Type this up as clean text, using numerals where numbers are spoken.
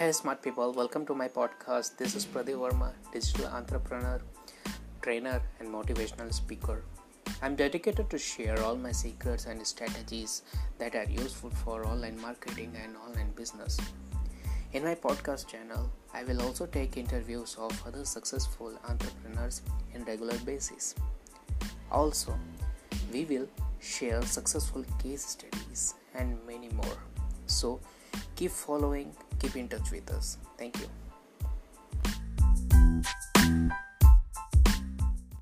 Hey smart people, welcome to my podcast. This is Pradeep Verma, digital entrepreneur, trainer and motivational speaker. I'm dedicated to share all my secrets and strategies that are useful for online marketing and online business. In my podcast channel, I will also take interviews of other successful entrepreneurs on a regular basis. Also, we will share successful case studies and many more. So, keep following, keep in touch with us. Thank you.